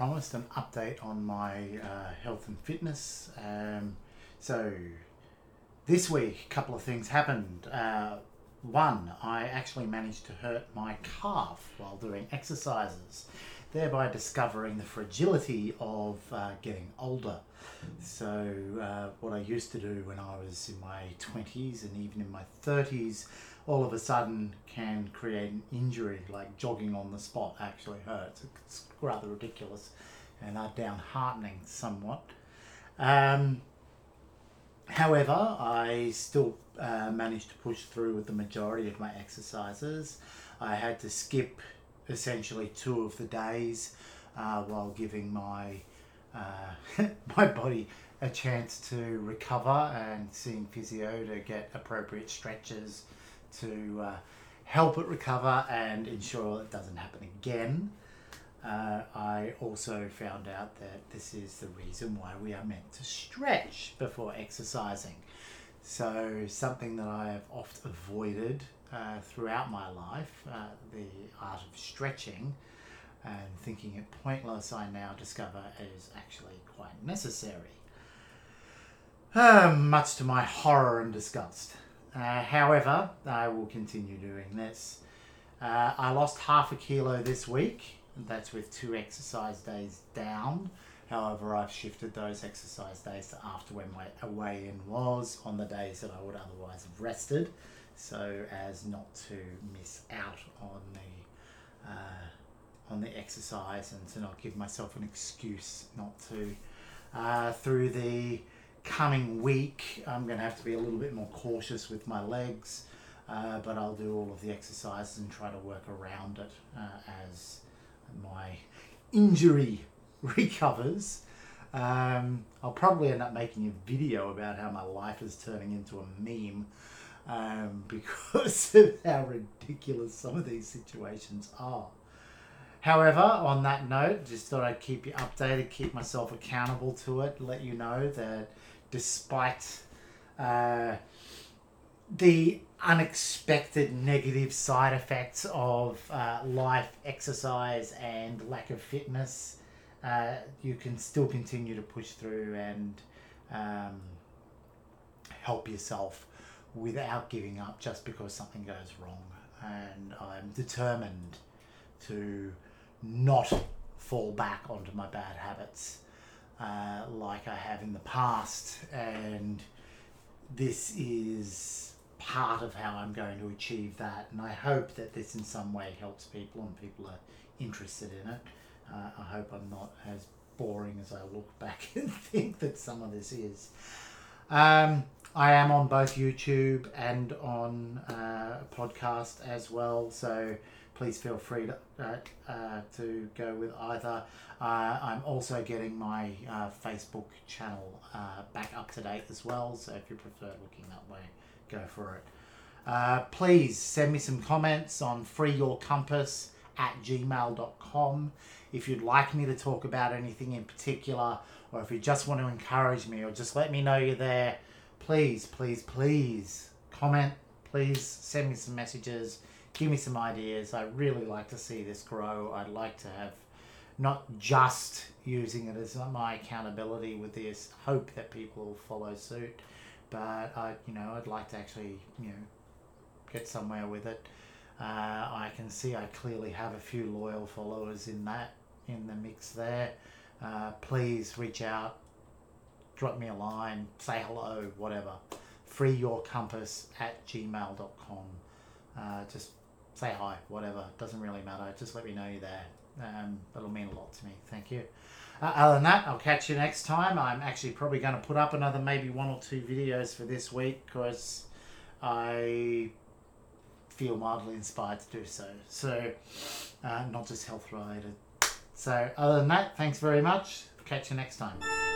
promised, an update on my health and fitness. So this week, a couple of things happened. One, I actually managed to hurt my calf while doing exercises, thereby discovering the fragility of getting older. So what I used to do when I was in my 20s and even in my 30s, all of a sudden can create an injury, like jogging on the spot actually hurts. It's rather ridiculous and downheartening somewhat. However, I still managed to push through with the majority of my exercises. I had to skip essentially two of the days while giving my my body a chance to recover and seeing physio to get appropriate stretches to help it recover and ensure it doesn't happen again. I also found out that this is the reason why we are meant to stretch before exercising. So something that I have oft avoided throughout my life, the art of stretching and thinking it pointless, I now discover is actually quite necessary. Much to my horror and disgust. However, I will continue doing this. I lost half a kilo this week. That's with 2 exercise days down. However, I've shifted those exercise days to after when my weigh-in was on the days that I would otherwise have rested, so as not to miss out on the exercise and to not give myself an excuse not to. Through the coming week, I'm going to have to be a little bit more cautious with my legs, but I'll do all of the exercises and try to work around it as my injury recovers. I'll probably end up making a video about how my life is turning into a meme because of how ridiculous some of these situations are. However, on that note, just thought I'd keep you updated, keep myself accountable to it, let you know that despite the unexpected negative side effects of life, exercise, and lack of fitness, you can still continue to push through and help yourself without giving up just because something goes wrong. And I'm determined to not fall back onto my bad habits like I have in the past. And this is part of how I'm going to achieve that, and I hope that this in some way helps people and people are interested in it. I hope I'm not as boring as I look back and think that some of this is. I am on both YouTube and on podcast as well, so please feel free to go with either. I'm also getting my Facebook channel back up to date as well, so if you prefer looking that way, go for it. Please send me some comments on freeyourcompass@gmail.com if you'd like me to talk about anything in particular, or if you just want to encourage me or just let me know you're there. Please comment, please send me some messages, give me some ideas. I really like to see this grow. I'd like to have not just using it as my accountability with this, hope that people will follow suit, but I'd like to actually get somewhere with it. I can see I clearly have a few loyal followers in the mix there. Please reach out, drop me a line, say hello, whatever. freeyourcompass@gmail.com. Just say hi, whatever. It doesn't really matter. Just let me know you're there. That'll mean a lot to me. Thank you. Other than that, I'll catch you next time. I'm actually probably going to put up another maybe 1 or 2 videos for this week because I feel mildly inspired to do so. So not just health related. So other than that, thanks very much. Catch you next time.